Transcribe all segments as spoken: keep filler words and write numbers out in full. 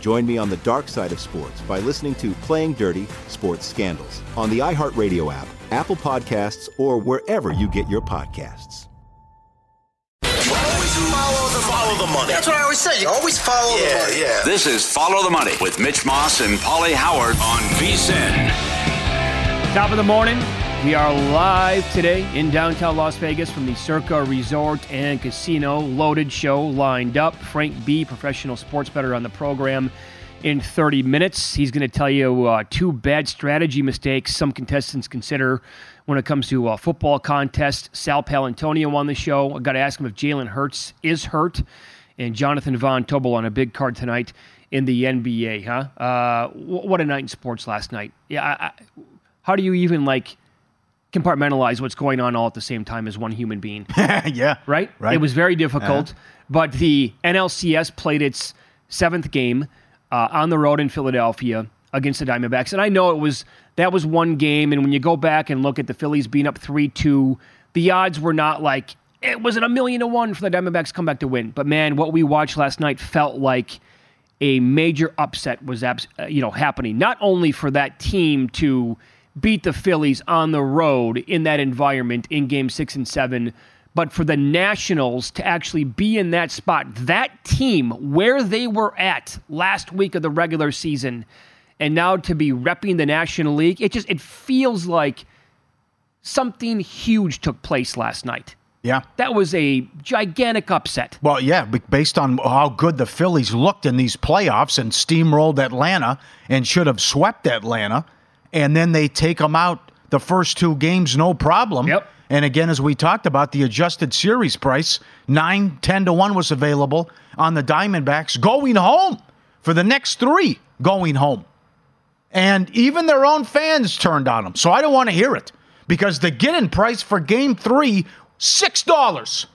Join me on the dark side of sports by listening to Playing Dirty Sports Scandals on the iHeartRadio app, Apple Podcasts, or wherever you get your podcasts. Always follow the, follow the money. That's what I always say. You always follow yeah, the money. Yeah. This is Follow the Money with Mitch Moss and Pauly Howard on V S I N. Top of the morning. We are live today in downtown Las Vegas from the Circa Resort and Casino. Loaded show lined up. Frank B., professional sports bettor on the program. In thirty minutes, he's going to tell you uh, two bad strategy mistakes some contestants consider when it comes to a football contest. Sal Palantonio on the show. I got to ask him if Jalen Hurts is hurt. And Jonathan Von Tobel on a big card tonight in the N B A, huh? Uh, w- what a night in sports last night. Yeah, I, I, how do you even, like, compartmentalize what's going on all at the same time as one human being? yeah. Right? right? It was very difficult. Uh-huh. But the N L C S played its seventh game Uh, on the road in Philadelphia against the Diamondbacks. And I know it was that was one game, and when you go back and look at the Phillies being up three two, the odds were not like, it wasn't a million to one for the Diamondbacks come back to win. But, man, what we watched last night felt like a major upset was abs- uh, you know, happening, not only for that team to beat the Phillies on the road in that environment in Game six and seven, but for the Nationals to actually be in that spot, that team, where they were at last week of the regular season, and now to be repping the National League, it just it feels like something huge took place last night. Yeah. That was a gigantic upset. Well, yeah, based on how good the Phillies looked in these playoffs and steamrolled Atlanta and should have swept Atlanta, and then they take them out the first two games, no problem. Yep. And again, as we talked about, the adjusted series price, nine, ten to one was available on the Diamondbacks going home for the next three going home. And even their own fans turned on them. So I don't want to hear it because the get-in price for game three, six dollars.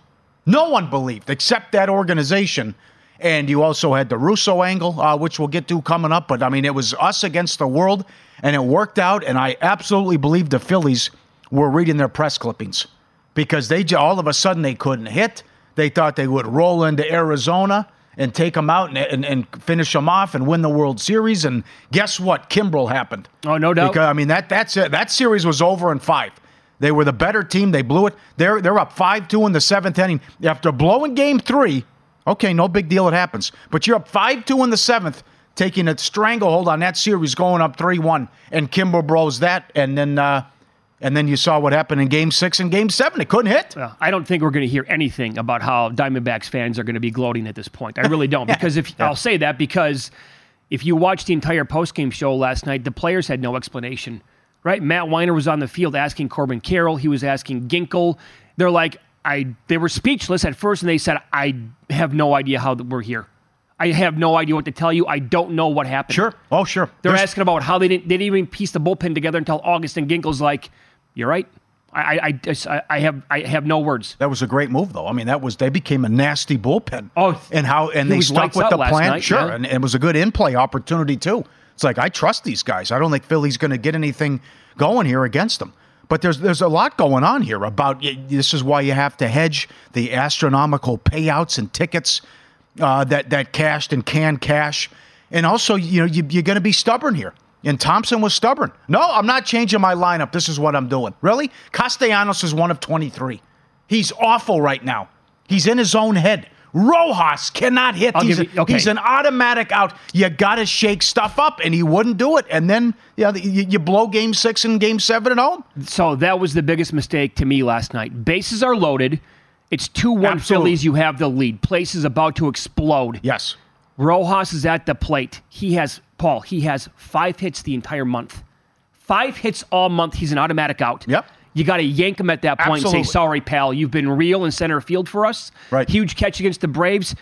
No one believed except that organization. And you also had the Russo angle, uh, which we'll get to coming up. But, I mean, it was us against the world, and it worked out. And I absolutely believe the Phillies were reading their press clippings because they all of a sudden they couldn't hit. They thought they would roll into Arizona and take them out and, and, and finish them off and win the World Series. And guess what? Kimbrel happened. Oh, no doubt. Because, I mean, that that's it. That series was over in five. They were the better team. They blew it. They're, they're up five two in the seventh inning. After blowing game three, okay, no big deal. It happens. But you're up five two in the seventh, taking a stranglehold on that series, going up three one. And Kimbrel blows that. And then... Uh, And then you saw what happened in Game six and Game seven. It couldn't hit. Well, I don't think we're going to hear anything about how Diamondbacks fans are going to be gloating at this point. I really don't. Because if yeah. I'll say that because if you watch the entire postgame show last night, the players had no explanation right? Matt Weiner was on the field asking Corbin Carroll. He was asking Ginkel. They're like, I. They were speechless at first, and they said, I have no idea how we're here. I have no idea what to tell you. I don't know what happened. Sure. Oh, sure. They're There's- asking about how they didn't, they didn't even piece the bullpen together until August, and Ginkel's like, you're right. I, I, I, I have I have no words. That was a great move, though. I mean, that was they became a nasty bullpen. Oh, and how and they stuck with the plan. Night, sure, yeah. and, and it was a good in-play opportunity too. It's like I trust these guys. I don't think Philly's going to get anything going here against them. But there's there's a lot going on here about this is why you have to hedge the astronomical payouts and tickets uh, that that cashed and can cash, and also you know you, you're going to be stubborn here. And Thompson was stubborn. No, I'm not changing my lineup. This is what I'm doing. Really? Castellanos is one of twenty-three. He's awful right now. He's in his own head. Rojas cannot hit. He's, you, okay. he's an automatic out. You got to shake stuff up, and he wouldn't do it. And then you, know, you, you blow game six and game seven at home. So that was the biggest mistake to me last night. Bases are loaded. It's two one Phillies. You have the lead. Place is about to explode. Yes. Rojas is at the plate. He has... Paul, he has five hits the entire month. Five hits all month. He's an automatic out. Yep. You got to yank him at that point Absolutely. And say, sorry, pal, you've been real in center field for us. Right. Huge catch against the Braves.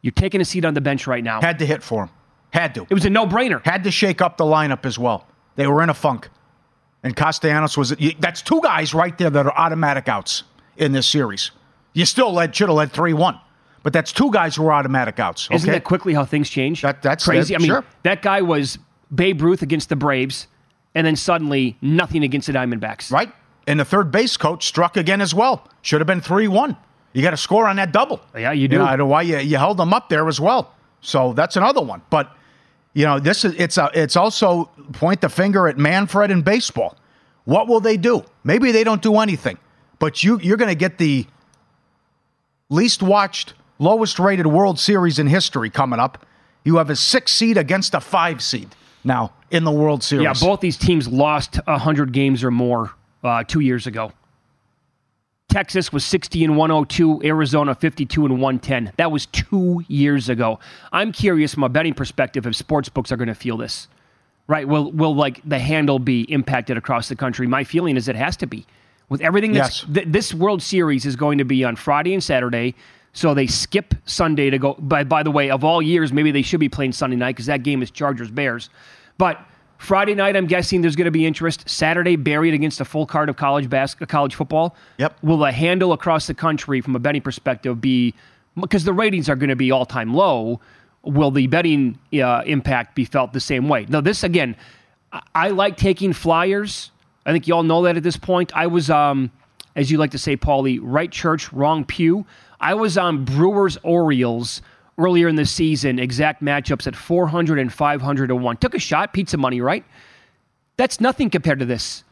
You're taking a seat on the bench right now. Had to hit for him. Had to. It was a no-brainer. Had to shake up the lineup as well. They were in a funk. And Castellanos was, that's two guys right there that are automatic outs in this series. You still led, should have led three one. But that's two guys who are automatic outs. Okay? Isn't that quickly how things change? That, that's crazy. That, I mean, sure. That guy was Babe Ruth against the Braves, and then suddenly nothing against the Diamondbacks. Right. And the third base coach struck again as well. Should have been three one. You got to score on that double. Yeah, you do. You know, I don't know why you, you held them up there as well. So that's another one. But, you know, this is it's a, it's also point the finger at Manfred in baseball. What will they do? Maybe they don't do anything. But you you're going to get the least watched lowest-rated World Series in history coming up. You have a six seed against a five seed now in the World Series. Yeah, both these teams lost one hundred games or more uh, two years ago. Texas was sixty and one oh two, Arizona fifty-two and one ten. That was two years ago. I'm curious from a betting perspective if sports books are going to feel this, right? Will will like the handle be impacted across the country? My feeling is it has to be. With everything that's yes. th- this World Series is going to be on Friday and Saturday. So they skip Sunday to go. By, by the way, of all years, maybe they should be playing Sunday night because that game is Chargers-Bears. But Friday night, I'm guessing there's going to be interest. Saturday, buried against a full card of college basketball, college football. Yep. Will the handle across the country from a betting perspective be, because the ratings are going to be all-time low, will the betting uh, impact be felt the same way? Now, this, again, I, I like taking flyers. I think you all know that at this point. I was, um, as you like to say, Paulie, right church, wrong pew. I was on Brewers-Orioles earlier in the season, exact matchups at four hundred and five hundred to one. Took a shot, pizza money, right? That's nothing compared to this.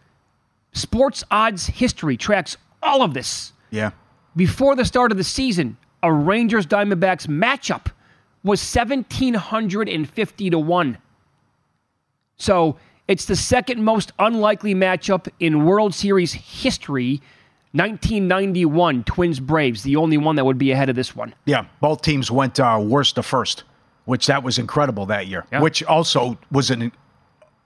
Sports odds history tracks all of this. Yeah. Before the start of the season, a Rangers-Diamondbacks matchup was one thousand seven hundred fifty to one. So it's the second most unlikely matchup in World Series history. nineteen ninety-one, Twins-Braves, the only one that would be ahead of this one. Yeah, both teams went uh, worst to first, which that was incredible that year, yeah. Which also was an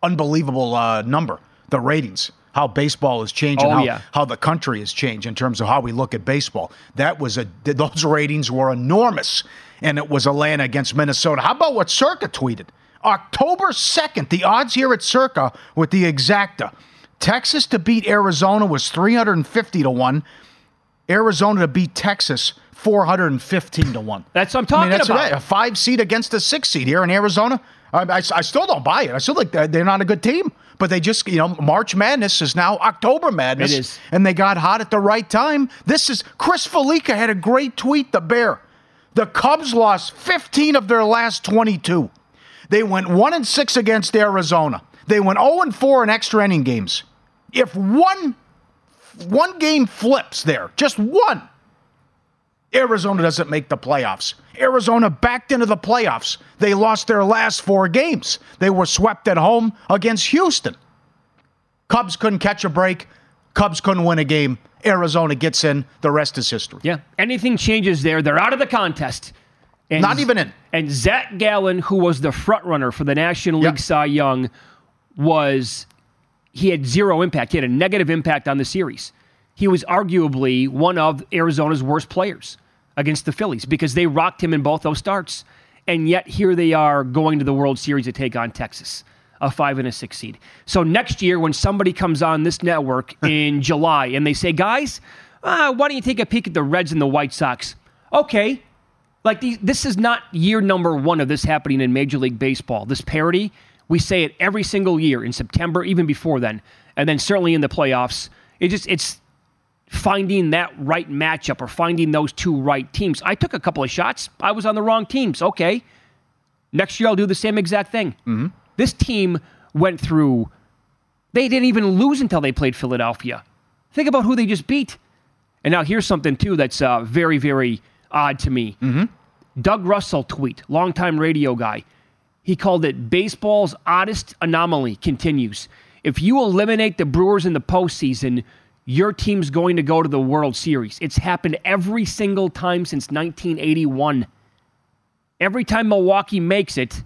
unbelievable uh, number, the ratings, how baseball is changing, oh, how, yeah. how the country has changed in terms of how we look at baseball. That was a Those ratings were enormous, and it was Atlanta against Minnesota. How about what Circa tweeted? October second, the odds here at Circa with the exacta. Texas to beat Arizona was three hundred fifty to one. Arizona to beat Texas, four hundred fifteen to one. That's what I'm talking I mean, that's about. Right. A five seed against a six seed here in Arizona. I, I, I still don't buy it. I still think they're not a good team, but they just, you know, March Madness is now October Madness. It is. And they got hot at the right time. This is, Chris Felica had a great tweet, the Bear. The Cubs lost fifteen of their last twenty-two. They went one and six against Arizona. They went oh and four in extra inning games. If one one game flips there, just one, Arizona doesn't make the playoffs. Arizona backed into the playoffs. They lost their last four games. They were swept at home against Houston. Cubs couldn't catch a break. Cubs couldn't win a game. Arizona gets in. The rest is history. Yeah, anything changes there, they're out of the contest. And, Not even in. And Zach Gallen, who was the front runner for the National League yep. Cy Young, was he had zero impact. He had a negative impact on the series. He was arguably one of Arizona's worst players against the Phillies because they rocked him in both those starts. And yet here they are going to the World Series to take on Texas, a five and a six seed. So next year when somebody comes on this network in July and they say, guys, uh, why don't you take a peek at the Reds and the White Sox? Okay. Like these, this is not year number one of this happening in Major League Baseball. This parity, we say it every single year in September, even before then, and then certainly in the playoffs. It just it's finding that right matchup or finding those two right teams. I took a couple of shots. I was on the wrong teams. Okay, next year I'll do the same exact thing. Mm-hmm. This team went through. They didn't even lose until they played Philadelphia. Think about who they just beat. And now here's something too that's uh, very very odd to me. Mm-hmm. Doug Russell tweet, longtime radio guy. He called it baseball's oddest anomaly continues. If you eliminate the Brewers in the postseason, your team's going to go to the World Series. It's happened every single time since nineteen eighty-one. Every time Milwaukee makes it,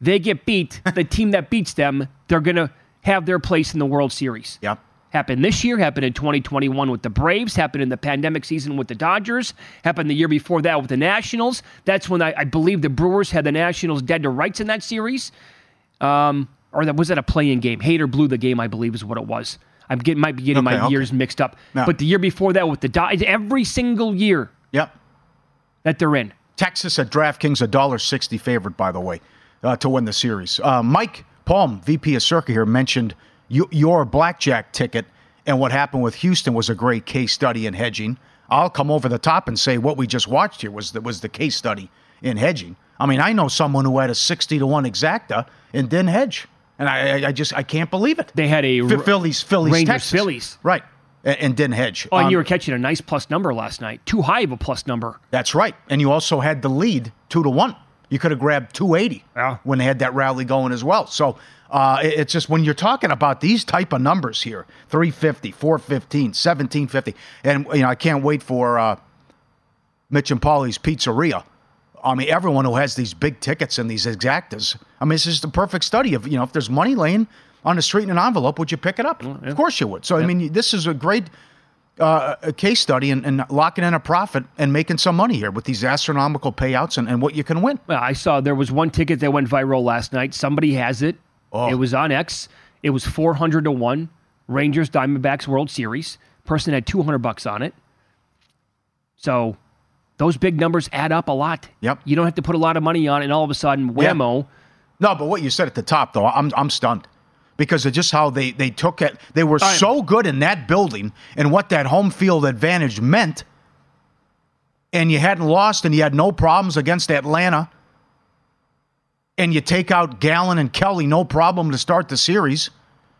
they get beat. The team that beats them, they're going to have their place in the World Series. Yep. Happened this year, happened in twenty twenty-one with the Braves, happened in the pandemic season with the Dodgers, happened the year before that with the Nationals. That's when I, I believe the Brewers had the Nationals dead to rights in that series. Um, or that was that a play-in game? Hader blew the game, I believe, is what it was. I might be getting okay, my okay. years mixed up. No. But the year before that with the Dodgers, every single year yep. that they're in. Texas at DraftKings, one dollar sixty favorite, by the way, uh, to win the series. Uh, Mike Palm, V P of Circa here, mentioned your blackjack ticket and what happened with Houston was a great case study in hedging. I'll come over the top and say what we just watched here was the, was the case study in hedging. I mean, I know someone who had a sixty to one exacta and didn't hedge. And I, I just, I can't believe it. They had a F- Phillies, Phillies, Rangers, Texas. Phillies. Right. And, and didn't hedge. Oh, and um, you were catching a nice plus number last night. Too high of a plus number. That's right. And you also had the lead two to one. You could have grabbed two eighty yeah. when they had that rally going as well. So uh, it, it's just when you're talking about these type of numbers here, three fifty, four fifteen, seventeen fifty. And, you know, I can't wait for uh, Mitch and Pauly's Pizzeria. I mean, everyone who has these big tickets and these exactas. I mean, this is the perfect study of, you know, if there's money laying on the street in an envelope, would you pick it up? Mm-hmm. Of course you would. So, yeah. I mean, this is a great Uh, a case study and, and locking in a profit and making some money here with these astronomical payouts and, and what you can win. Well, I saw there was one ticket that went viral last night. Somebody has it. Oh. It was on X. It was four hundred to one Rangers Diamondbacks World Series. Person had two hundred bucks on it. So those big numbers add up a lot. Yep. You don't have to put a lot of money on it and all of a sudden, whammo. Yeah. No, but what you said at the top though, I'm I'm stunned. Because of just how they, they took it. They were right. so good in that building and what that home field advantage meant. And you hadn't lost and you had no problems against Atlanta. And you take out Gallen and Kelly, no problem to start the series.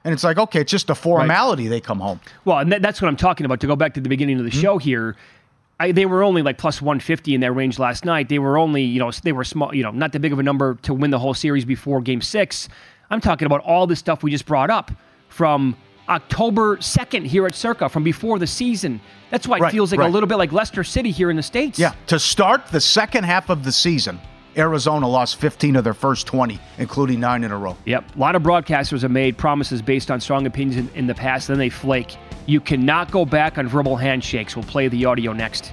And it's like, okay, it's just a formality right. they come home. Well, and th- that's what I'm talking about. To go back to the beginning of the mm-hmm. show here, I, they were only like plus one fifty in that range last night. They were only, you know, they were small, you know, not that big of a number to win the whole series before game six. I'm talking about all this stuff we just brought up from October second here at Circa, from before the season. That's why it right, feels like right. a little bit like Leicester City here in the States. Yeah, to start the second half of the season, Arizona lost fifteen of their first twenty, including nine in a row. Yep, a lot of broadcasters have made promises based on strong opinions in, in the past, then they flake. You cannot go back on verbal handshakes. We'll play the audio next.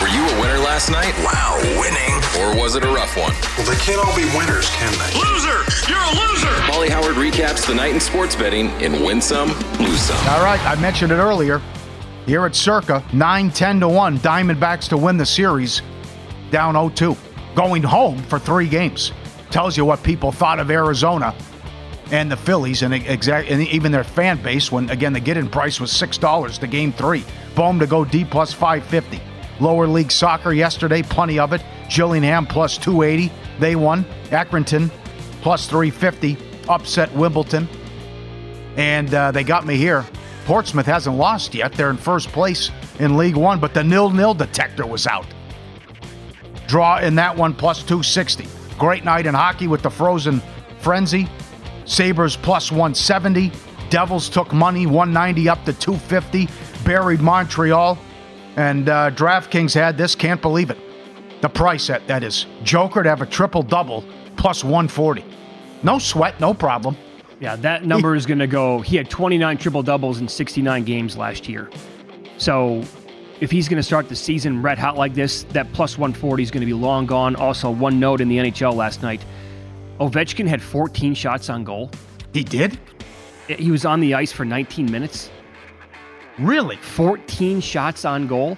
Were you a winner last night? Wow, winning. Or was it a rough one? Well, they can't all be winners, can they? Loser! You're a loser! Pauly Howard recaps the night in sports betting in Win Some, Lose Some. All right, I mentioned it earlier. Here at Circa, nine ten to one, Diamondbacks to win the series, down oh two. Going home for three games. Tells you what people thought of Arizona and the Phillies and, exact, and even their fan base when, again, the get-in price was six dollars to game three. Bohm to go D plus five fifty. Lower League Soccer yesterday, plenty of it. Gillingham plus two eighty. They won. Accrington plus three fifty. Upset Wimbledon. And uh, they got me here. Portsmouth hasn't lost yet. They're in first place in League One, but the nil-nil detector was out. Draw in that one plus two sixty. Great night in hockey with the Frozen Frenzy. Sabres plus one seventy. Devils took money, one ninety up to two fifty. Buried Montreal. And uh, DraftKings had this, can't believe it. The price, that, that is. Joker to have a triple-double, plus one forty. No sweat, no problem. Yeah, that number is going to go. He had twenty-nine triple-doubles in sixty-nine games last year. So if he's going to start the season red hot like this, that plus one forty is going to be long gone. Also, one note in the N H L last night. Ovechkin had fourteen shots on goal. He did? He was on the ice for nineteen minutes. Really? fourteen shots on goal?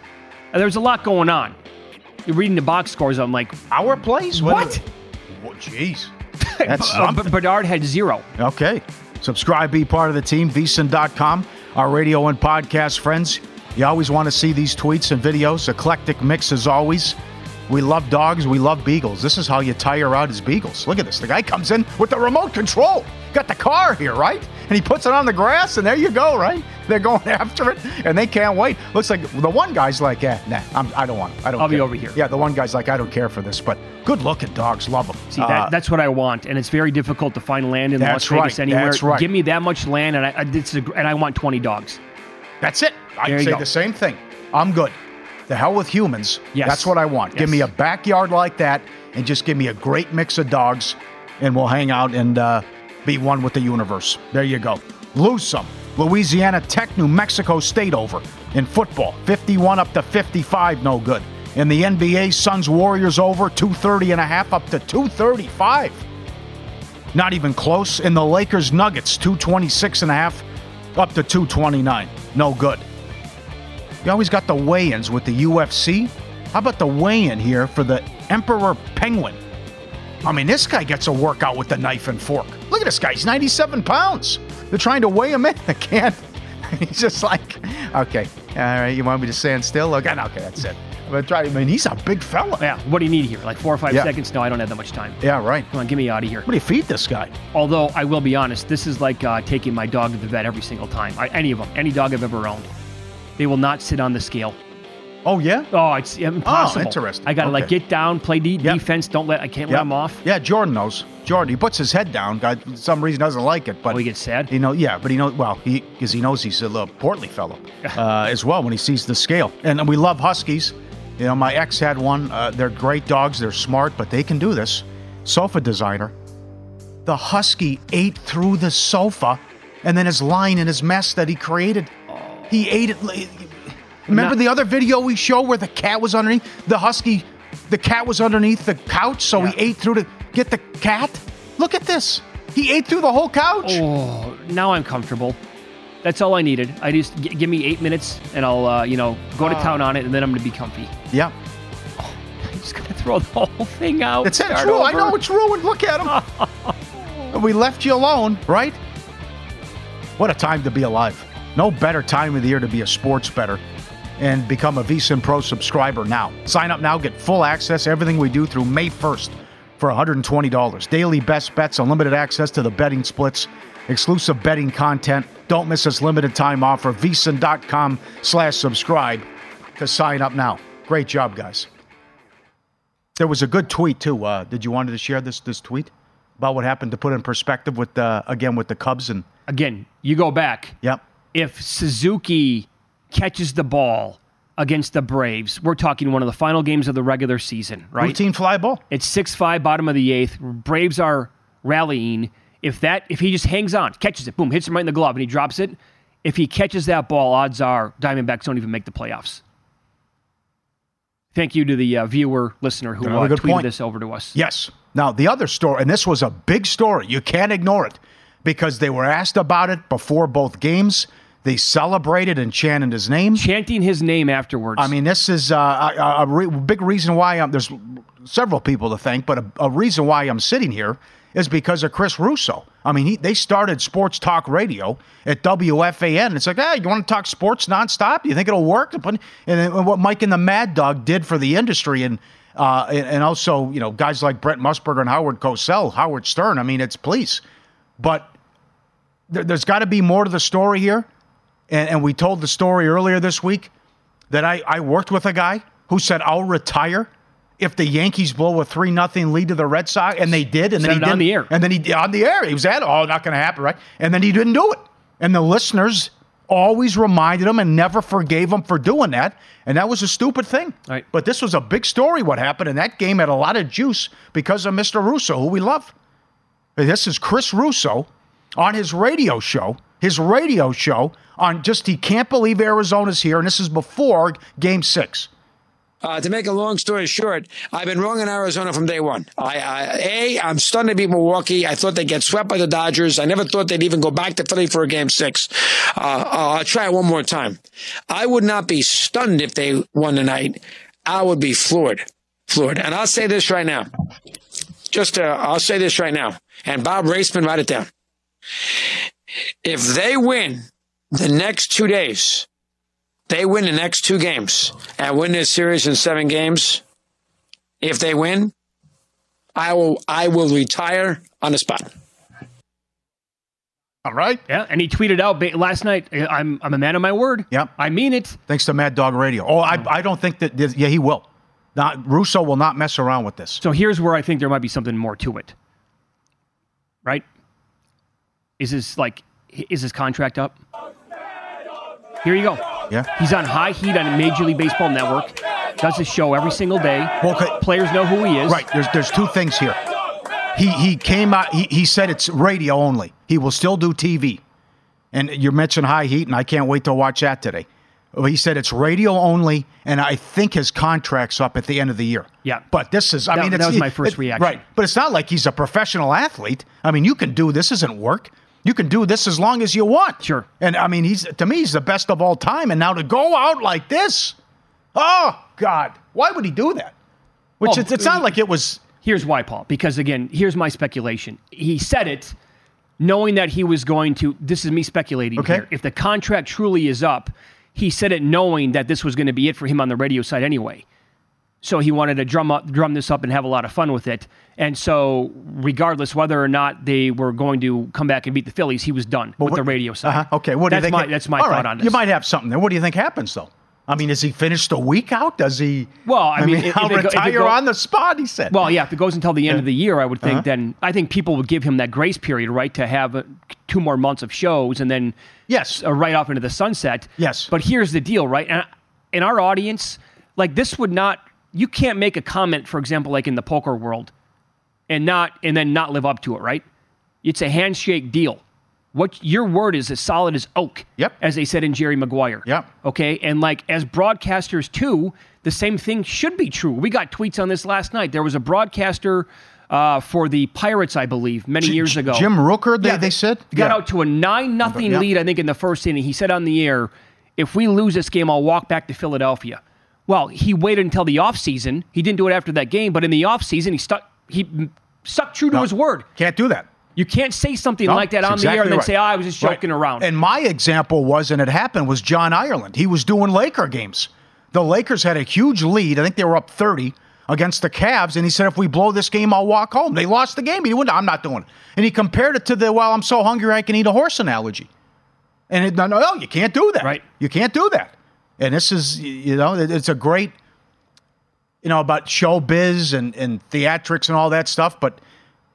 And there's a lot going on. You're reading the box scores. I'm like, our plays? What? What? Jeez. That's something. Bedard had zero. Okay. Subscribe, be part of the team, V S I N dot com. Our radio and podcast friends, you always want to see these tweets and videos. Eclectic mix as always. We love dogs. We love beagles. This is how you tire out his beagles. Look at this. The guy comes in with the remote control. Got the car here, right? And he puts it on the grass, and there you go, right? They're going after it, and they can't wait. Looks like the one guy's like, eh, nah, I'm, I don't want it. I don't I'll care. Be over here. Yeah, the one guy's like, I don't care for this, but good-looking dogs. Love them. See, that, uh, that's what I want, and it's very difficult to find land in Las right, Vegas anywhere. That's right. Give me that much land, and I, it's a, and I want twenty dogs. That's it. I'd say go. The same thing. I'm good. The hell with humans. Yes. That's what I want. Yes. Give me a backyard like that, and just give me a great mix of dogs, and we'll hang out and uh, be one with the universe. There you go. Lose some. Louisiana Tech, New Mexico State over in football. fifty-one up to fifty-five, no good. In the N B A, Suns Warriors over, two thirty and a half up to two thirty-five. Not even close. In the Lakers Nuggets, two twenty-six and a half up to two twenty-nine, no good. You always got the weigh-ins with the U F C. How about the weigh-in here for the Emperor Penguin? I mean, this guy gets a workout with the knife and fork. Look at this guy. He's ninety-seven pounds. They're trying to weigh him in. I can't. He's just like, okay, all right, you want me to stand still? Okay, okay, that's it. I'm gonna try. I mean, he's a big fella. Yeah, what do you need here? Like four or five yeah. seconds? No, I don't have that much time. Yeah, right. Come on, get me out of here. What do you feed this guy? Although, I will be honest, this is like uh, taking my dog to the vet every single time. I, any of them, any dog I've ever owned. They will not sit on the scale. Oh, yeah? Oh, it's impossible. Oh, interesting. I got to, okay. like, get down, play de- yep. defense. Don't let – I can't yep. let him off. Yeah, Jordan knows. Jordan, he puts his head down. God, for some reason, doesn't like it. But oh, he gets sad? You know, yeah, but he knows – well, because he, he knows he's a little portly fellow uh, as well when he sees the scale. And we love Huskies. You know, my ex had one. Uh, they're great dogs. They're smart, but they can do this. Sofa designer. The Husky ate through the sofa and then his line and his mess that he created. He ate it. Remember Not, the other video we showed where the cat was underneath? The Husky, the cat was underneath the couch, so yeah. he ate through to get the cat? Look at this. He ate through the whole couch. Oh, now I'm comfortable. That's all I needed. I just g- give me eight minutes, and I'll uh, you know go to uh, town on it, and then I'm going to be comfy. Yeah. Oh, I'm just going to throw the whole thing out. It's it. True. I know it's ruined. Look at him. We left you alone, right? What a time to be alive. No better time of the year to be a sports bettor and become a VSiN Pro subscriber now. Sign up now. Get full access. Everything we do through May first for one hundred twenty dollars. Daily best bets, unlimited access to the betting splits, exclusive betting content. Don't miss this limited time offer. VSiN.com slash subscribe to sign up now. Great job, guys. There was a good tweet, too. Uh, did you want to share this this tweet about what happened to put in perspective with, uh, again, with the Cubs? And again, you go back. Yep. If Suzuki catches the ball against the Braves, we're talking one of the final games of the regular season, right? Routine fly ball. It's six five, bottom of the eighth. Braves are rallying. If that, if he just hangs on, catches it, boom, hits him right in the glove, and he drops it, if he catches that ball, odds are Diamondbacks don't even make the playoffs. Thank you to the uh, viewer, listener who uh, tweeted point. this over to us. Yes. Now, the other story, and this was a big story. You can't ignore it because they were asked about it before both games. They celebrated and chanted his name. Chanting his name afterwards. I mean, this is uh, a, a re- big reason why I'm, there's several people to thank, but a, a reason why I'm sitting here is because of Chris Russo. I mean, he, they started sports talk radio at W F A N. It's like, hey, you want to talk sports nonstop? You think it'll work? And, and what Mike and the Mad Dog did for the industry, and uh, and also, you know, guys like Brent Musburger and Howard Cosell, Howard Stern. I mean, it's police. But there, there's got to be more to the story here. And, and we told the story earlier this week that I, I worked with a guy who said, I'll retire if the Yankees blow a three nothing lead to the Red Sox, and they did, and then he didn't. On the air. And then he, on the air, he was at, oh, not going to happen, right? And then he didn't do it. And the listeners always reminded him and never forgave him for doing that, and that was a stupid thing. Right. But this was a big story, what happened, and that game had a lot of juice because of Mister Russo, who we love. This is Chris Russo on his radio show, his radio show on just, he can't believe Arizona's here, and this is before Game six. Uh, to make a long story short, I've been wrong in Arizona from day one. I, I, A, I'm stunned to beat Milwaukee. I thought they'd get swept by the Dodgers. I never thought they'd even go back to Philly for a game six. Uh, I'll try it one more time. I would not be stunned if they won tonight. I would be floored. Floored. And I'll say this right now. Just, uh, I'll say this right now. And Bob Raceman, write it down. If they win the next two days, they win the next two games and win this series in seven games. If they win, I will I will retire on the spot. All right. Yeah, and he tweeted out last night, I'm I'm a man of my word. Yep. I mean it. Thanks to Mad Dog Radio. Oh, I I don't think that, yeah, he will. Not, Russo will not mess around with this. So here's where I think there might be something more to it. Right? Is this like, is his contract up? Here you go. Yeah. He's on High Heat on Major League Baseball Network. Does his show every single day. Okay. Players know who he is. Right. There's there's two things here. He he came out. He, he said it's radio only. He will still do T V. And you mentioned High Heat, and I can't wait to watch that today. He said it's radio only, and I think his contract's up at the end of the year. Yeah. But this is, I that, mean, it's, that was my first it, reaction. Right. But it's not like he's a professional athlete. I mean, you can do this. Isn't work. You can do this as long as you want. Sure. And, I mean, he's to me, he's the best of all time. And now to go out like this, oh, God, why would he do that? Which oh, it's, it's not like it was. Here's why, Paul, because, again, here's my speculation. He said it knowing that he was going to, this is me speculating okay. here. If the contract truly is up, he said it knowing that this was going to be it for him on the radio side anyway. So he wanted to drum up, drum this up and have a lot of fun with it. And so regardless whether or not they were going to come back and beat the Phillies, he was done well, with what, the radio side. Uh-huh. Okay, what do that's you think? My, that's my all thought right. on this. You might have something there. What do you think happens, though? I mean, does he finish the week out? Does he? Well, I, I mean, mean I'll retire go, on the spot, he said. Well, yeah, if it goes until the end yeah. of the year, I would think uh-huh. then I think people would give him that grace period, right, to have a, two more months of shows and then yes, uh, right off into the sunset. Yes. But here's the deal, right? And in our audience, like this would not, you can't make a comment, for example, like in the poker world and not and then not live up to it, right? It's a handshake deal. What your word is as solid as oak, yep. as they said in Jerry Maguire. Yep. Okay, and like as broadcasters too, the same thing should be true. We got tweets on this last night. There was a broadcaster uh, for the Pirates, I believe, many G- years ago. Jim Rooker, they, yeah, they, they said? Got yeah. out to a nine nothing yeah. lead, I think, in the first inning. He said on the air, if we lose this game, I'll walk back to Philadelphia. Well, he waited until the offseason. He didn't do it after that game, but in the offseason, he, stuck, he stuck true to no, his word. Can't do that. You can't say something no, like that on exactly the air and then right. say, oh, I was just joking right. around. And my example was, and it happened, was John Ireland. He was doing Laker games. The Lakers had a huge lead. I think they were up thirty against the Cavs. And he said, if we blow this game, I'll walk home. They lost the game. He went, I'm not doing it. And he compared it to the, well, I'm so hungry I can eat a horse analogy. And it, no, no, you can't do that. Right. You can't do that. And this is, you know, it's a great, you know, about showbiz and, and theatrics and all that stuff. But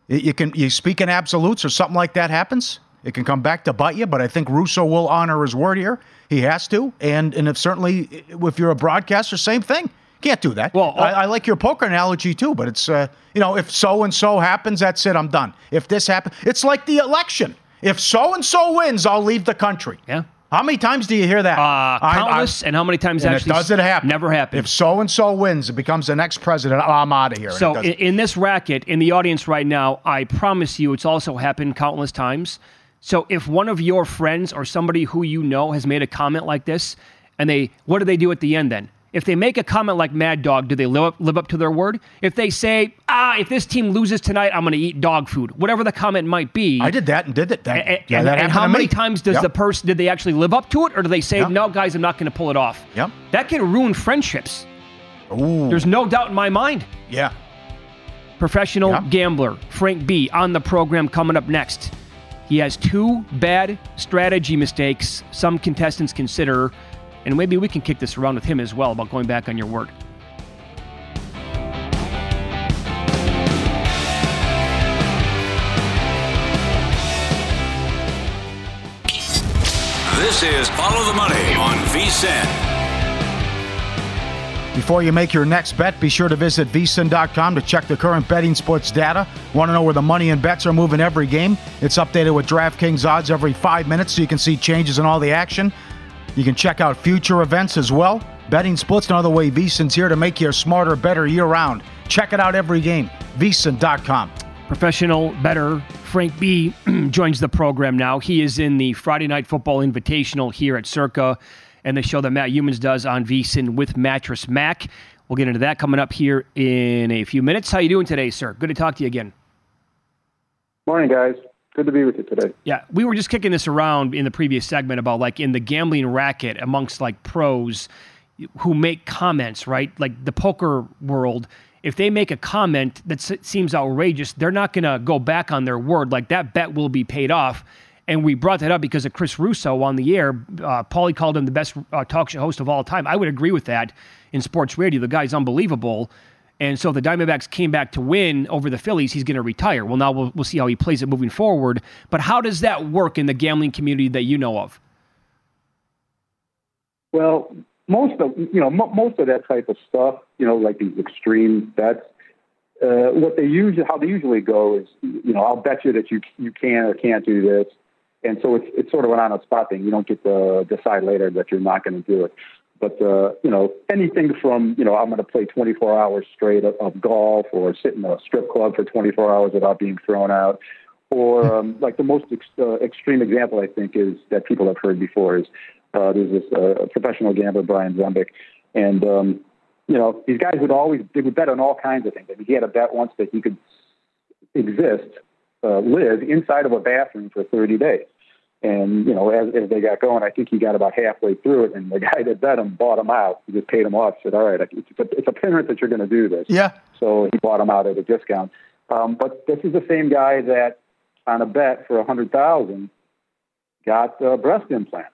You can you speak in absolutes or something like that happens, it can come back to bite you. But I think Russo will honor his word here. He has to. And and if certainly if you're a broadcaster, same thing. Can't do that. Well, I, I like your poker analogy too, but it's uh, you know if so and so happens, that's it. I'm done. If this happens, it's like the election. If so and so wins, I'll leave the country. Yeah. How many times do you hear that? Uh, countless, I, I, and how many times and actually it doesn't happen? Never happen. If so and so wins, it becomes the next president. Oh, I'm out of here. So in, in this racket, in the audience right now, I promise you, it's also happened countless times. So if one of your friends or somebody who you know has made a comment like this, and they, what do they do at the end then? If they make a comment like Mad Dog, do they live up, live up to their word? If they say, ah, if this team loses tonight, I'm going to eat dog food, whatever the comment might be. I did that and did it. That, and, and, yeah, that and how many me. times does yep. the person, did they actually live up to it? Or do they say, yep. no, guys, I'm not going to pull it off? Yep. That can ruin friendships. Ooh. There's no doubt in my mind. Yeah. Professional yep. gambler, Frank B., on the program coming up next. He has two bad strategy mistakes some contestants consider. And maybe we can kick this around with him as well about going back on your word. This is Follow the Money on V S I N. Before you make your next bet, be sure to visit V S I N dot com to check the current betting sports data. Want to know where the money and bets are moving every game? It's updated with DraftKings odds every five minutes so you can see changes in all the action. You can check out future events as well. Betting splits another way. VSiN's here to make you smarter, better year-round. Check it out every game. V S I N dot com. Professional bettor Frank B. joins the program now. He is in the Friday Night Football Invitational here at Circa and the show that Matt Humans does on VSiN with Mattress Mac. We'll get into that coming up here in a few minutes. How you doing today, sir? Good to talk to you again. Morning, guys. Good to be with you today. Yeah, we were just kicking this around in the previous segment about like in the gambling racket amongst like pros who make comments, right? Like the poker world, if they make a comment that seems outrageous, they're not going to go back on their word. Like that bet will be paid off. And we brought that up because of Chris Russo on the air. Uh, Pauly called him the best uh, talk show host of all time. I would agree with that in sports radio. The guy's unbelievable. And so if the Diamondbacks came back to win over the Phillies, he's going to retire. Well, now we'll, we'll see how he plays it moving forward. But how does that work in the gambling community that you know of? Well, most of you know m- most of that type of stuff, you know, like these extreme bets, uh, what they usually how they usually go is, you know, I'll bet you that you you can or can't do this, and so it's it's sort of an on the spot thing. You don't get to decide later that you're not going to do it. But, uh, you know, anything from, you know, I'm going to play twenty-four hours straight of, of golf or sit in a strip club for twenty-four hours without being thrown out. Or, um, like, the most ex- uh, extreme example, I think, is that people have heard before is uh, there's this uh, professional gambler, Brian Zembick. And, um, you know, these guys would always they would bet on all kinds of things. I mean, he had a bet once that he could exist, uh, live inside of a bathroom for thirty days. And, you know, as, as they got going, I think he got about halfway through it. And the guy that bet him bought him out. He just paid him off. Said, all right, it's, it's apparent that you're going to do this. Yeah. So he bought him out at a discount. Um, but this is the same guy that on a bet for one hundred thousand dollars got uh, breast implants.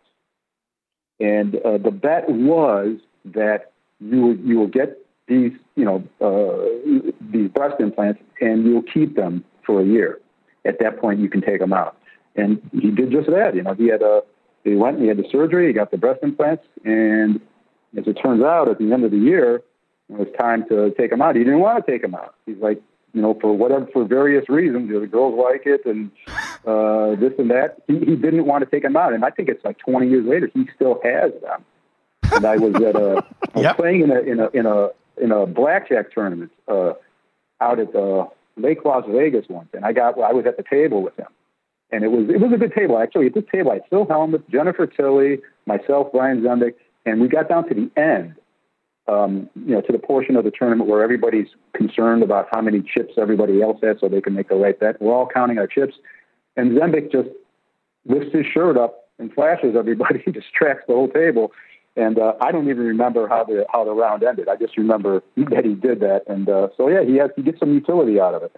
And uh, the bet was that you will, you will get these, you know, uh, these breast implants, and you'll keep them for a year. At that point, you can take them out. And he did just that. You know, he had a, he went and he had the surgery, he got the breast implants, and as it turns out, at the end of the year, when it was time to take them out, he didn't want to take them out. He's like, you know, for whatever, for various reasons, you know, the girls like it and uh, this and that. He, he didn't want to take them out. And I think it's like twenty years later, he still has them. And I was at a, I was yep. playing in a, in a, in a, in a blackjack tournament uh, out at the Lake Las Vegas once. And I got, I was at the table with him. And it was, it was a good table. Actually, at this table, I had Phil Hellmuth, Jennifer Tilly, myself, Brian Zundick. And we got down to the end, um, you know, to the portion of the tournament where everybody's concerned about how many chips everybody else has so they can make the right bet. We're all counting our chips. And Zembic just lifts his shirt up and flashes everybody. He distracts the whole table. And uh, I don't even remember how the how the round ended. I just remember that he did that. And uh, so, yeah, he has to get some utility out of it.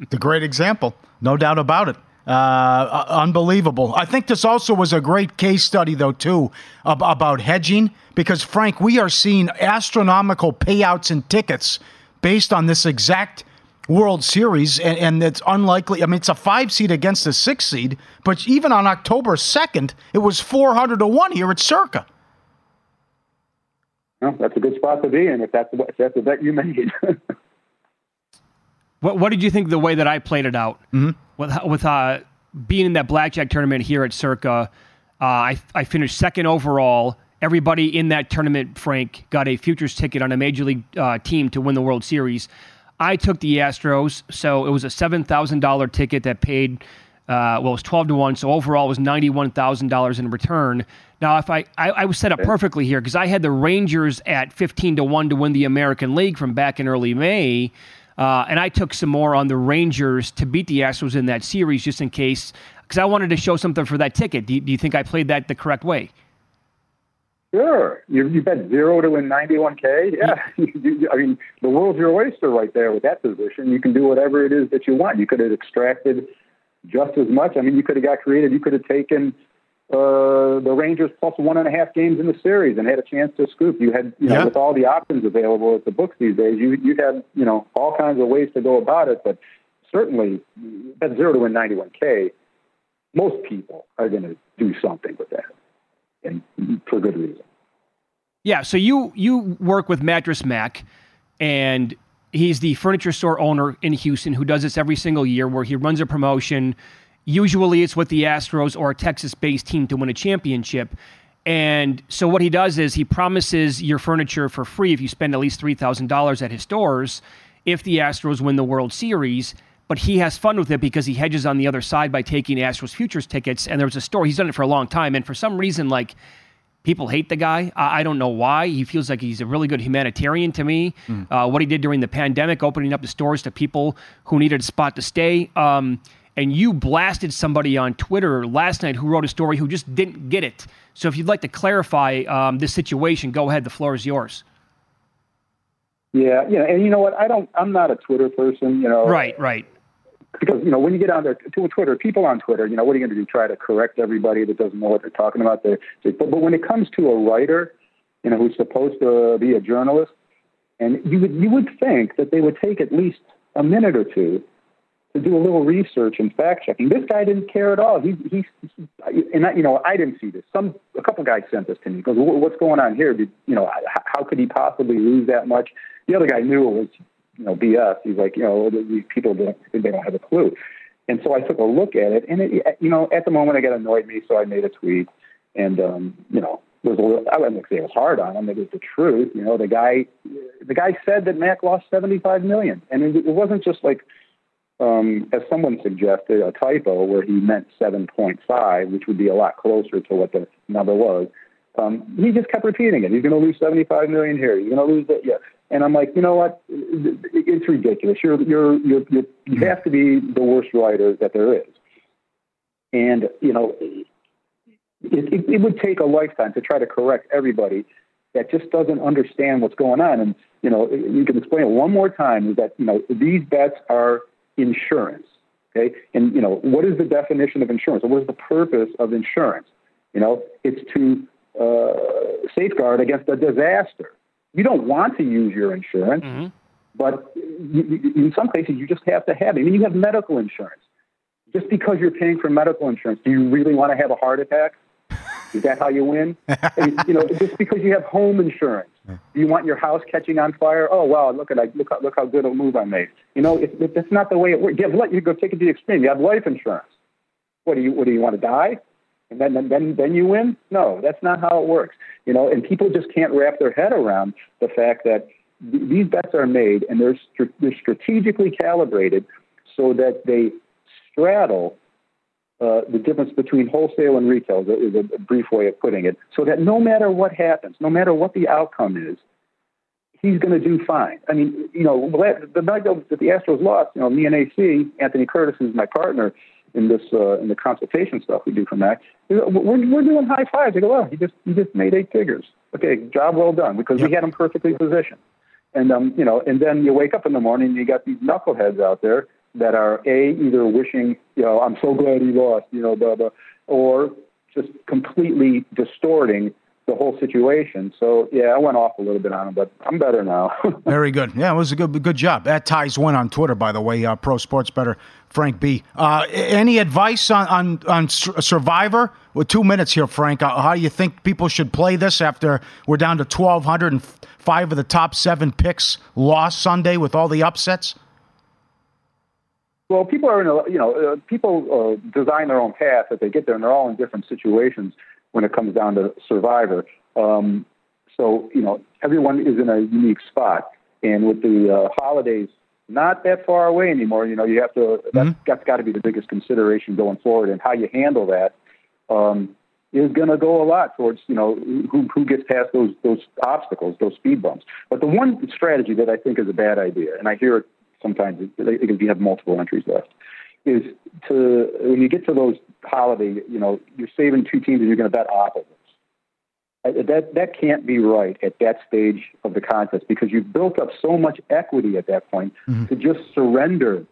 It's a great example. No doubt about it. Uh, unbelievable. I think this also was a great case study, though, too, ab- about hedging, because, Frank, we are seeing astronomical payouts in tickets based on this exact World Series, and, and it's unlikely. I mean, it's a five seed against a six seed, but even on October second, it was four hundred to one here at Circa. Well, that's a good spot to be in if that's the, if that's the bet you made. What what did you think of the way that I played it out? Mm-hmm. With with uh, being in that blackjack tournament here at Circa, uh, I I finished second overall. Everybody in that tournament, Frank, got a futures ticket on a major league uh, team to win the World Series. I took the Astros, so it was a seven thousand dollars ticket that paid, uh, well, it was twelve to one, so overall it was ninety-one thousand dollars in return. Now, if I, I, I was set up perfectly here because I had the Rangers at fifteen to one to win the American League from back in early May. Uh, and I took some more on the Rangers to beat the Astros in that series just in case, because I wanted to show something for that ticket. Do you, do you think I played that the correct way? Sure. You, you bet zero to win ninety-one K? Yeah. yeah. I mean, the world's your oyster right there with that position. You can do whatever it is that you want. You could have extracted just as much. I mean, you could have got creative. You could have taken uh, the Rangers plus one and a half games in the series and had a chance to scoop. You had, you know, yeah. with all the options available at the books these days, you you had, you know, all kinds of ways to go about it. But certainly, that zero to win ninety-one K, most people are going to do something with that, and for good reason. Yeah. So you you work with Mattress Mac, and he's the furniture store owner in Houston who does this every single year, where he runs a promotion. Usually it's with the Astros or a Texas-based team to win a championship. And so what he does is he promises your furniture for free if you spend at least three thousand dollars at his stores if the Astros win the World Series. But he has fun with it because he hedges on the other side by taking Astros futures tickets. And there was a story. He's done it for a long time. And for some reason, like, people hate the guy. I, I don't know why. He feels like he's a really good humanitarian to me. Mm. Uh, what he did during the pandemic, opening up the stores to people who needed a spot to stay. Um And you blasted somebody on Twitter last night who wrote a story who just didn't get it. So if you'd like to clarify um, this situation, go ahead. The floor is yours. Yeah, yeah, and you know what? I don't. I'm not a Twitter person. You know, right, right. Because you know, when you get on there to Twitter, people on Twitter, you know, what are you going to do? Try to correct everybody that doesn't know what they're talking about? There, but, but when it comes to a writer, you know, who's supposed to be a journalist, and you would you would think that they would take at least a minute or two to do a little research and fact checking. This guy didn't care at all. He, he, he and I, you know, I didn't see this. Some, a couple guys sent this to me. He goes, what's going on here? Did, you know, how could he possibly lose that much? The other guy knew it was, you know, B S. He's like, you know, these people don't, they don't have a clue. And so I took a look at it, and it, you know, at the moment, it got annoyed me, so I made a tweet. And um, you know, was a little, I wouldn't say it was hard on him. It was the truth. You know, the guy, the guy said that Mac lost seventy-five million dollars, and it, it wasn't just like, Um, as someone suggested, a typo where he meant seven point five, which would be a lot closer to what the number was. Um, he just kept repeating it. He's going to lose seventy-five million dollars here. He's going to lose that. Yeah. And I'm like, you know what? It's ridiculous. You're, you're, you're, you're, you have to be the worst writer that there is. And, you know, it, it, it would take a lifetime to try to correct everybody that just doesn't understand what's going on. And, you know, you can explain it one more time is that, you know, these bets are insurance, okay? And, you know, what is the definition of insurance? What is the purpose of insurance? You know, it's to uh, safeguard against a disaster. You don't want to use your insurance, mm-hmm. but you, you, in some cases you just have to have it. I mean, you have medical insurance. Just because you're paying for medical insurance, do you really want to have a heart attack? Is that how you win? And, you know, just because you have home insurance, do you want your house catching on fire? Oh, wow, look at I, look, look how good a move I made. You know, it, it, that's not the way it works. You have, you go take it to the extreme. You have life insurance. What do you what do you want to die? And then, then then then you win? No, that's not how it works. You know, and people just can't wrap their head around the fact that th- these bets are made and they're str- they're strategically calibrated so that they straddle Uh, the difference between wholesale and retail is a, is a brief way of putting it, so that no matter what happens, no matter what the outcome is, he's going to do fine. I mean, you know, the night that the Astros lost, you know, me and A C, Anthony Curtis, who's my partner in this uh, in the consultation stuff we do for Mac, we're, we're doing high fives. I go, oh, he just he just made eight figures. Okay, job well done, because yep. we had him perfectly positioned. And um, you know, and then you wake up in the morning, and you got these knuckleheads out there that are a either wishing, you know, I'm so glad he lost, you know, blah blah, or just completely distorting the whole situation. So yeah, I went off a little bit on him, but I'm better now. Very good. Yeah, it was a good good job. That ties one on Twitter, by the way. Uh, Pro Sports Better, Frank B. Uh, any advice on on, on Survivor? Well, two minutes here, Frank. Uh, how do you think people should play this after we're down to twelve hundred and five of the top seven picks lost Sunday with all the upsets? Well, people are in a, you know, uh, people uh, design their own path as they get there, and they're all in different situations when it comes down to Survivor. Um, so, you know, everyone is in a unique spot. And with the uh, holidays not that far away anymore, you know, you have to, that's, mm-hmm. that's got to be the biggest consideration going forward. And how you handle that um, is going to go a lot towards, you know, who, who gets past those, those obstacles, those speed bumps. But the one strategy that I think is a bad idea, and I hear it sometimes because you have multiple entries left, is to, when you get to those holiday, you know, you're saving two teams and you're going to bet opposites. That that can't be right at that stage of the contest, because you've built up so much equity at that point mm-hmm. to just surrender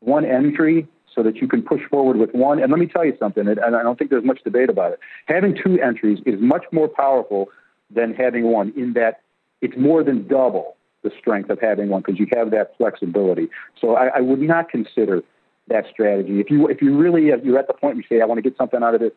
one entry so that you can push forward with one. And let me tell you something, and I don't think there's much debate about it. Having two entries is much more powerful than having one, in that it's more than double the strength of having one, because you have that flexibility. So I, I would not consider that strategy. If you if you really if you're at the point where you say, I want to get something out of this,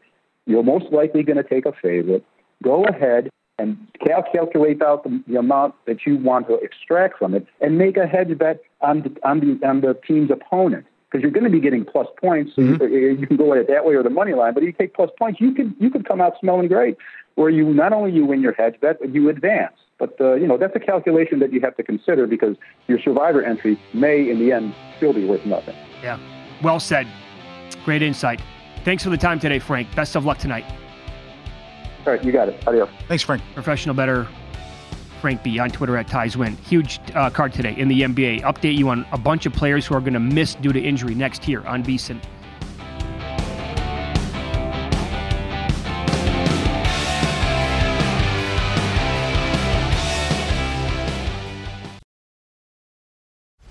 you're most likely going to take a favorite. Go ahead and cal- calculate out the, the amount that you want to extract from it, and make a hedge bet on the, on the, on the team's opponent, because you're going to be getting plus points. So mm-hmm. you, you can go at it that way, or the money line. But if you take plus points, you could you could come out smelling great, where you not only you win your hedge bet, but you advance. But, uh, you know, that's a calculation that you have to consider, because your Survivor entry may, in the end, still be worth nothing. Yeah. Well said. Great insight. Thanks for the time today, Frank. Best of luck tonight. All right. You got it. Adios. Thanks, Frank. Professional better, Frank B. on Twitter at TiesWin. Huge uh, card today in the N B A. Update you on a bunch of players who are going to miss due to injury next year on VSiN.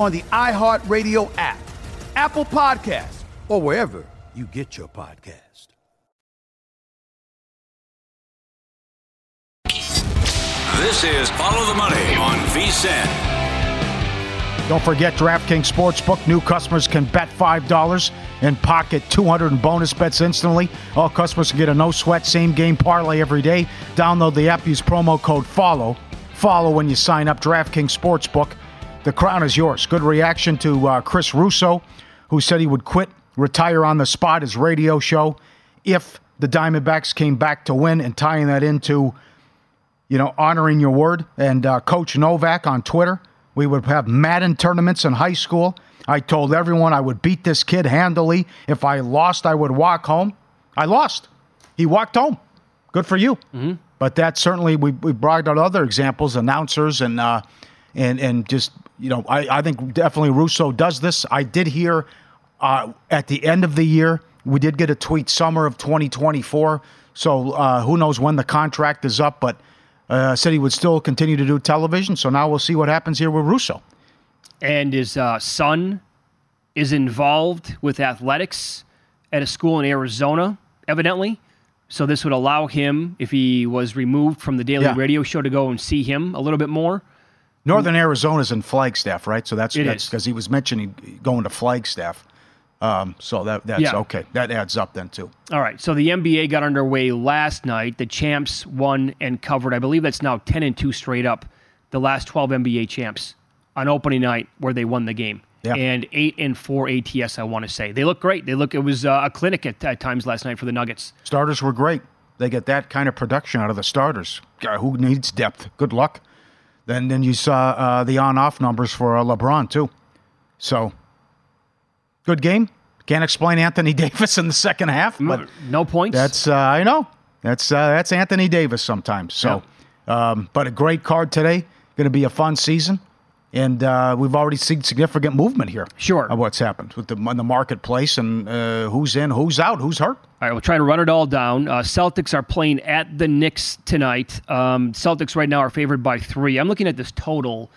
on the iHeartRadio app, Apple Podcasts, or wherever you get your podcast. This is Follow the Money on V S I N. Don't forget DraftKings Sportsbook. New customers can bet five dollars and pocket two hundred dollars in bonus bets instantly. All customers can get a no-sweat same-game parlay every day. Download the app. Use promo code FOLLOW. Follow when you sign up. DraftKings Sportsbook. The crown is yours. Good reaction to uh, Chris Russo, who said he would quit, retire on the spot, his radio show, if the Diamondbacks came back to win, and tying that into, you know, honoring your word. And uh, Coach Novak on Twitter, we would have Madden tournaments in high school. I told everyone I would beat this kid handily. If I lost, I would walk home. I lost. He walked home. Good for you. Mm-hmm. But that certainly, we we brought out other examples, announcers, and uh, and and just, you know, I, I think definitely Russo does this. I did hear uh, at the end of the year, we did get a tweet, summer of twenty twenty-four. So uh, who knows when the contract is up, but Uh, said he would still continue to do television, so now we'll see what happens here with Russo. And his uh, son is involved with athletics at a school in Arizona, evidently. So this would allow him, if he was removed from the daily yeah. radio show, to go and see him a little bit more. Northern Arizona's in Flagstaff, right? So that's because he was mentioning going to Flagstaff. Um, so that that's yeah. okay. That adds up then too. All right. So the N B A got underway last night. The champs won and covered. I believe that's now ten and two straight up. The last twelve N B A champs on opening night where they won the game. Yeah. And eight and four A T S. I want to say they look great. They look. It was uh, a clinic at, at times last night for the Nuggets. Starters were great. They get that kind of production out of the starters. God, who needs depth? Good luck. Then then you saw uh, the on-off numbers for uh, LeBron too. So. Good game. Can't explain Anthony Davis in the second half, but no points. That's uh, I know. That's uh, that's Anthony Davis sometimes. So, yeah. um, but a great card today. Going to be a fun season, and uh, we've already seen significant movement here. Sure, of what's happened with the in the marketplace and uh, who's in, who's out, who's hurt. All right, we'll try to run it all down. Uh, Celtics are playing at the Knicks tonight. Um, Celtics right now are favored by three. I'm looking at this total.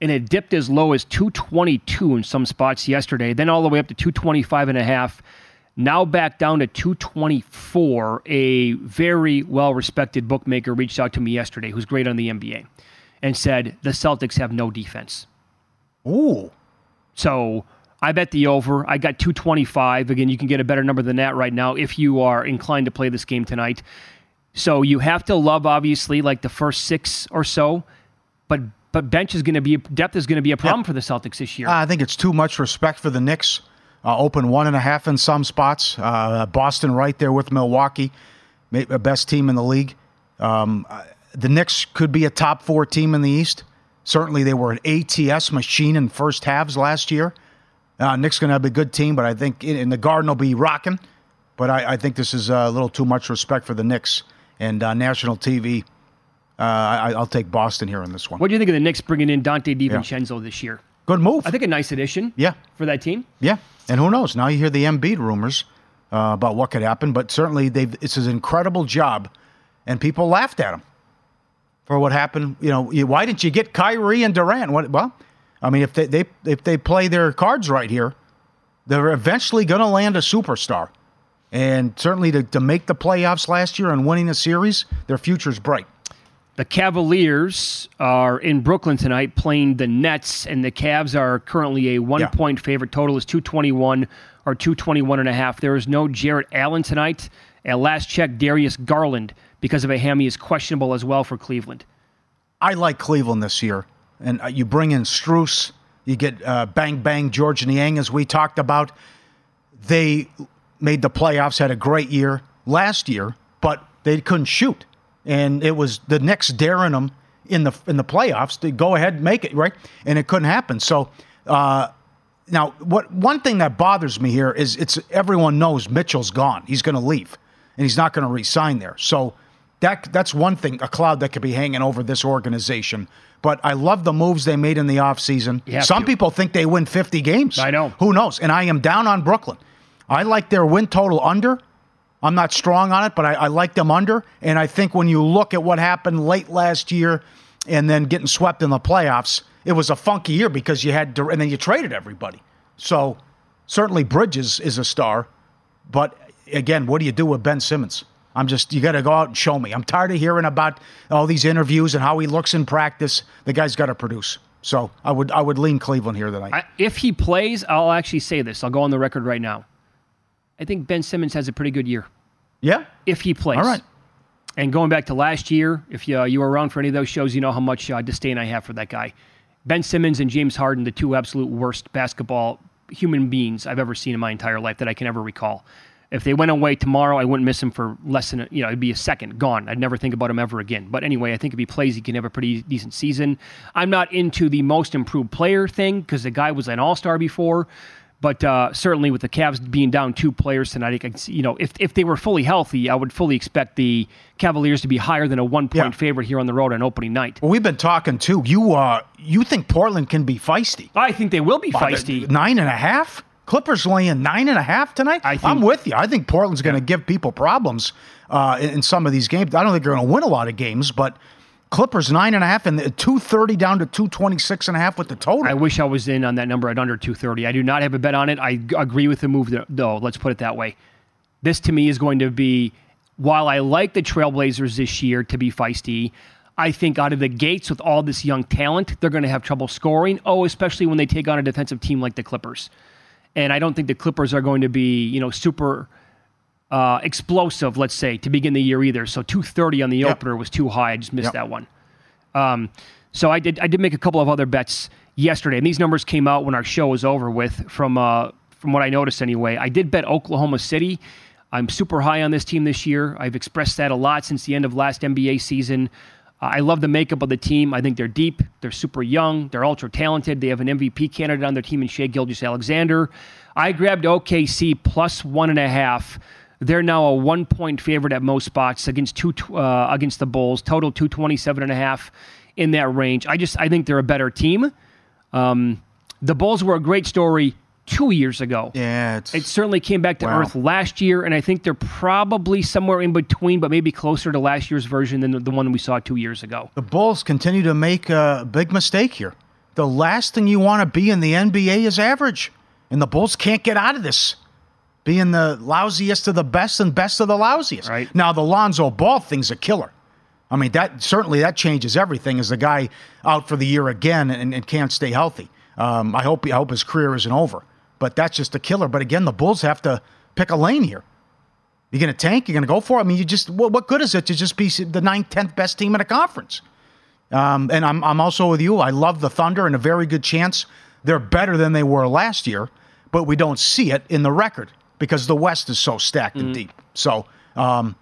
And it dipped as low as two twenty-two in some spots yesterday, then all the way up to two twenty-five and a half, now back down to two twenty-four. A very well-respected bookmaker reached out to me yesterday, who's great on the N B A, and said the Celtics have no defense. Ooh. So I bet the over. I got two twenty-five. Again, you can get a better number than that right now if you are inclined to play this game tonight. So you have to love, obviously, like the first six or so, but But bench is going to be depth is going to be a problem yeah. for the Celtics this year. I think it's too much respect for the Knicks. Uh, open one and a half in some spots. Uh, Boston right there with Milwaukee, best team in the league. Um, the Knicks could be a top four team in the East. Certainly, they were an A T S machine in first halves last year. Uh, Knicks going to have a good team, but I think in the Garden will be rocking. But I, I think this is a little too much respect for the Knicks and uh, national T V. Uh, I, I'll take Boston here on this one. What do you think of the Knicks bringing in Dante DiVincenzo yeah. this year? Good move. I think a nice addition yeah. for that team. Yeah, and who knows? Now you hear the Embiid rumors uh, about what could happen, but certainly they've, it's an incredible job, and people laughed at him for what happened. You know, why didn't you get Kyrie and Durant? What, well, I mean, if they, they if they play their cards right here, they're eventually going to land a superstar. And certainly to, to make the playoffs last year and winning a series, their future's bright. The Cavaliers are in Brooklyn tonight playing the Nets, and the Cavs are currently a one-point yeah. favorite. Total is two twenty-one or two twenty-one and a half. There is no Jarrett Allen tonight. At last check, Darius Garland, because of a hammy, is questionable as well for Cleveland. I like Cleveland this year. And you bring in Strus. You get uh, Bang Bang George Niang, as we talked about. They made the playoffs, had a great year last year, but they couldn't shoot. And it was the next Darrenham in the in the playoffs to go ahead and make it, right? And it couldn't happen. So uh, now what one thing that bothers me here is it's everyone knows Mitchell's gone. He's going to leave, and he's not going to re-sign there. So that that's one thing, a cloud that could be hanging over this organization. But I love the moves they made in the offseason. Some to. people think they win fifty games. I know. Who knows? And I am down on Brooklyn. I like their win total under. I'm not strong on it, but I, I like them under. And I think when you look at what happened late last year and then getting swept in the playoffs, it was a funky year because you had to, and then you traded everybody. So certainly Bridges is a star. But again, what do you do with Ben Simmons? I'm just, you got to go out and show me. I'm tired of hearing about all these interviews and how he looks in practice. The guy's got to produce. So I would I would lean Cleveland here tonight. I, if he plays, I'll actually say this. I'll go on the record right now. I think Ben Simmons has a pretty good year. Yeah? If he plays. All right. And going back to last year, if you, uh, you were around for any of those shows, you know how much uh, disdain I have for that guy. Ben Simmons and James Harden, the two absolute worst basketball human beings I've ever seen in my entire life that I can ever recall. If they went away tomorrow, I wouldn't miss him for less than, a, you know, it'd be a second, gone. I'd never think about him ever again. But anyway, I think if he plays, he can have a pretty decent season. I'm not into the most improved player thing because the guy was an all-star before. But uh, certainly with the Cavs being down two players tonight, I could, you know, if if they were fully healthy, I would fully expect the Cavaliers to be higher than a one-point yeah. favorite here on the road on opening night. Well, we've been talking, too. You uh, you think Portland can be feisty. I think they will be By feisty. The, nine and a half? Clippers laying nine and a half tonight? I think, I'm with you. I think Portland's going to give people problems uh, in, in some of these games. I don't think they're going to win a lot of games, but Clippers nine and a half and two thirty down to two twenty-six and a half with the total. I wish I was in on that number at under two thirty. I do not have a bet on it. I agree with the move, though. Let's put it that way. This, to me, is going to be, while I like the Trailblazers this year to be feisty, I think out of the gates with all this young talent, they're going to have trouble scoring. Oh, especially when they take on a defensive team like the Clippers. And I don't think the Clippers are going to be, you know, super Uh, explosive, let's say, to begin the year either. So two thirty on the yep. opener was too high. I just missed yep. that one. Um, so I did I did make a couple of other bets yesterday, and these numbers came out when our show was over with, from uh, from what I noticed anyway. I did bet Oklahoma City. I'm super high on this team this year. I've expressed that a lot since the end of last N B A season. Uh, I love the makeup of the team. I think they're deep. They're super young. They're ultra-talented. They have an M V P candidate on their team in Shai Gilgeous-Alexander. I grabbed O K C plus one and a half. They're now a one-point favorite at most spots against two uh, against the Bulls. Total two twenty-seven and a half in that range. I just I think they're a better team. Um, the Bulls were a great story two years ago. Yeah, it's, it certainly came back to wow. earth last year, and I think they're probably somewhere in between, but maybe closer to last year's version than the, the one we saw two years ago. The Bulls continue to make a big mistake here. The last thing you want to be in the N B A is average, and the Bulls can't get out of this. Being the lousiest of the best and best of the lousiest. Right. Now, the Lonzo Ball thing's a killer. I mean, that certainly that changes everything as the guy out for the year again and, and can't stay healthy. Um, I hope I hope his career isn't over. But that's just a killer. But again, the Bulls have to pick a lane here. You're going to tank? You're going to go for it? I mean, you just what, what good is it to just be the ninth, tenth best team in a conference? Um, and I'm I'm also with you. I love the Thunder and a very good chance. They're better than they were last year, but we don't see it in the record. Because the West is so stacked and mm-hmm. deep. So um,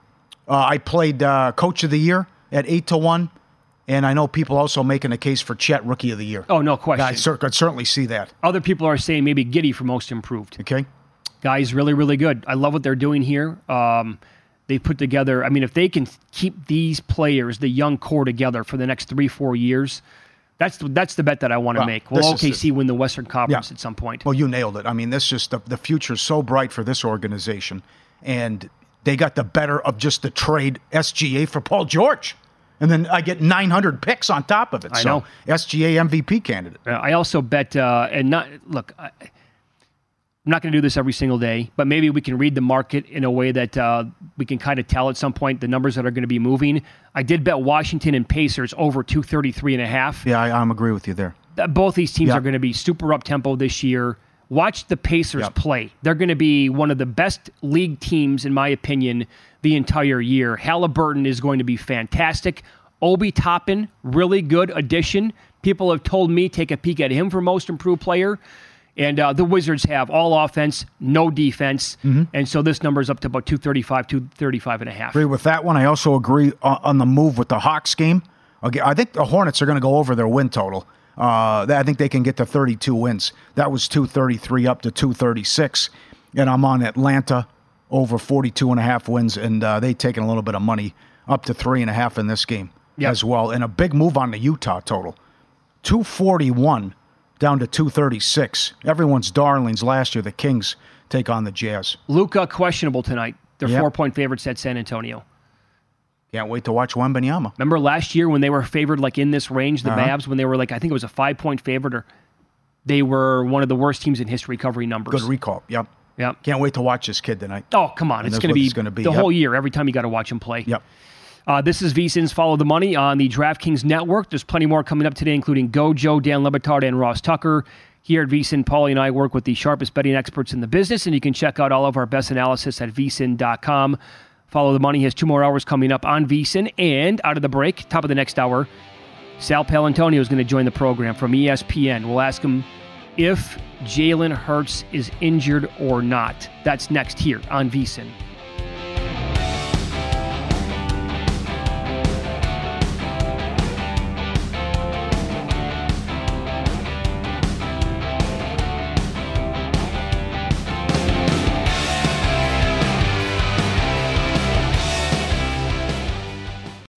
uh, I played uh, Coach of the Year at eight to one, and I know people also making a case for Chet Rookie of the Year. Oh, no question. I cer- could certainly see that. Other people are saying maybe Giddey for Most Improved. Okay. Guy's really, really good. I love what they're doing here. Um, they put together, I mean, if they can keep these players, the young core together for the next three, four years, That's the, that's the bet that I want to well, make. Will O K C win the Western Conference yeah. at some point? Well, you nailed it. I mean, this just the, the future's so bright for this organization, and they got the better of just the trade S G A for Paul George, and then I get nine hundred picks on top of it. I so know. S G A M V P candidate. I also bet uh, and not look. I, I'm not going to do this every single day, but maybe we can read the market in a way that uh, we can kind of tell at some point the numbers that are going to be moving. I did bet Washington and Pacers over two thirty-three and a half. Yeah, I, I'm agree with you there. Both these teams yep. are going to be super up-tempo this year. Watch the Pacers yep. play. They're going to be one of the best league teams, in my opinion, the entire year. Halliburton is going to be fantastic. Obi Toppin, really good addition. People have told me take a peek at him for most improved player. And uh, the Wizards have all offense, no defense. Mm-hmm. And so this number is up to about two thirty-five, two thirty-five and a half. Agree with that one. I also agree on the move with the Hawks game. Okay, I think the Hornets are going to go over their win total. Uh, I think they can get to thirty-two wins. That was two thirty-three up to two thirty-six. And I'm on Atlanta over forty-two and a half wins. And uh, they've taken a little bit of money up to three and a half in this game yep. as well. And a big move on the Utah total. two forty-one down to two thirty-six. Everyone's darlings last year. The Kings take on the Jazz. Luka questionable tonight. They're yep. four-point favorites at San Antonio. Can't wait to watch Wembanyama. Remember last year when they were favored like in this range, the uh-huh. Mavs, when they were like, I think it was a five-point favorite, or they were one of the worst teams in history covering numbers. Good recall, yep. Yep. Can't wait to watch this kid tonight. Oh, come on. And it's going to be the yep. whole year, every time you got to watch him play. Yep. Uh, this is VSiN's Follow the Money on the DraftKings Network. There's plenty more coming up today, including Gojo, Dan Lebatard, and Ross Tucker. Here at VSiN, Pauly and I work with the sharpest betting experts in the business, and you can check out all of our best analysis at V S I N dot com. Follow the Money has two more hours coming up on VSiN, and out of the break, top of the next hour, Sal Palantonio is going to join the program from E S P N. We'll ask him if Jalen Hurts is injured or not. That's next here on VSiN.